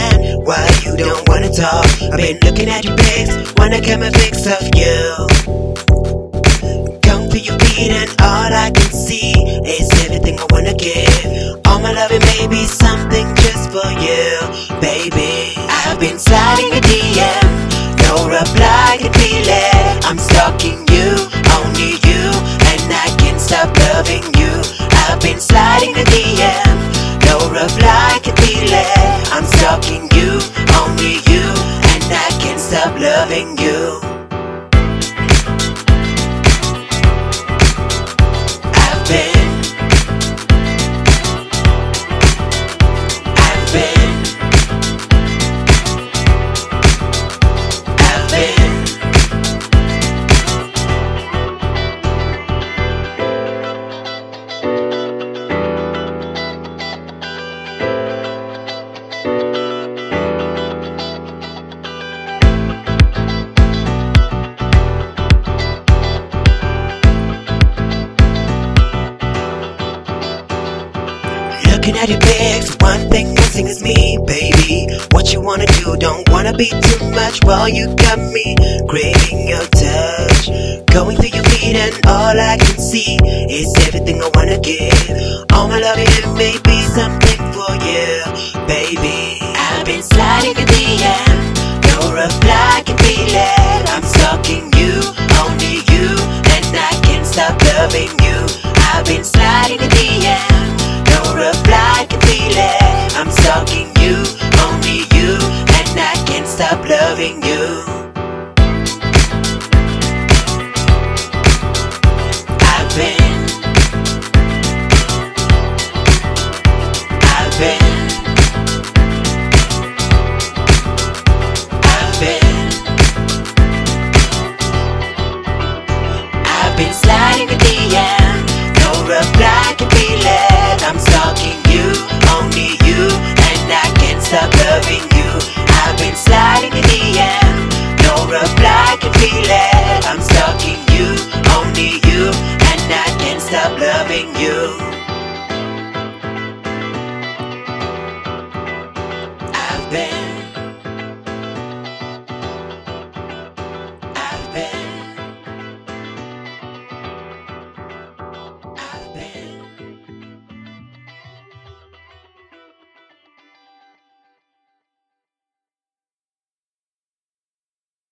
mind. Why you don't wanna talk? I've been looking at your pics, wanna get my fix of you. Come for your feet and all I can see is everything I wanna give. All my loving, maybe something just for you, baby. I've been sliding your DM, no reply, can feel it. I'm stalking you, only you, and I can't stop loving you. I've been sliding the DM, no reply, can feel it. I'm stalking you, only you, and I can't stop loving you. Looking at your pics, one thing missing is me, baby. What you wanna do, don't wanna be too much. While you got me craving your touch, going through your feed and all I can see is everything I wanna give. All my loving and maybe something for you, baby. I've been sliding your DM, no reply, can feel it. I'm stalking you, only you, and I can't stop loving you. I've been sliding your DM, no reply, can feel it. I'm stalking you, only you, and I can't stop loving you. I've been sliding the DM, no reply, can feel it. I'm stalking you, only you, and I can't stop loving you. I've been sliding the DM, no reply, can feel it. I'm stalking you, only you, and I can't stop loving you. I've been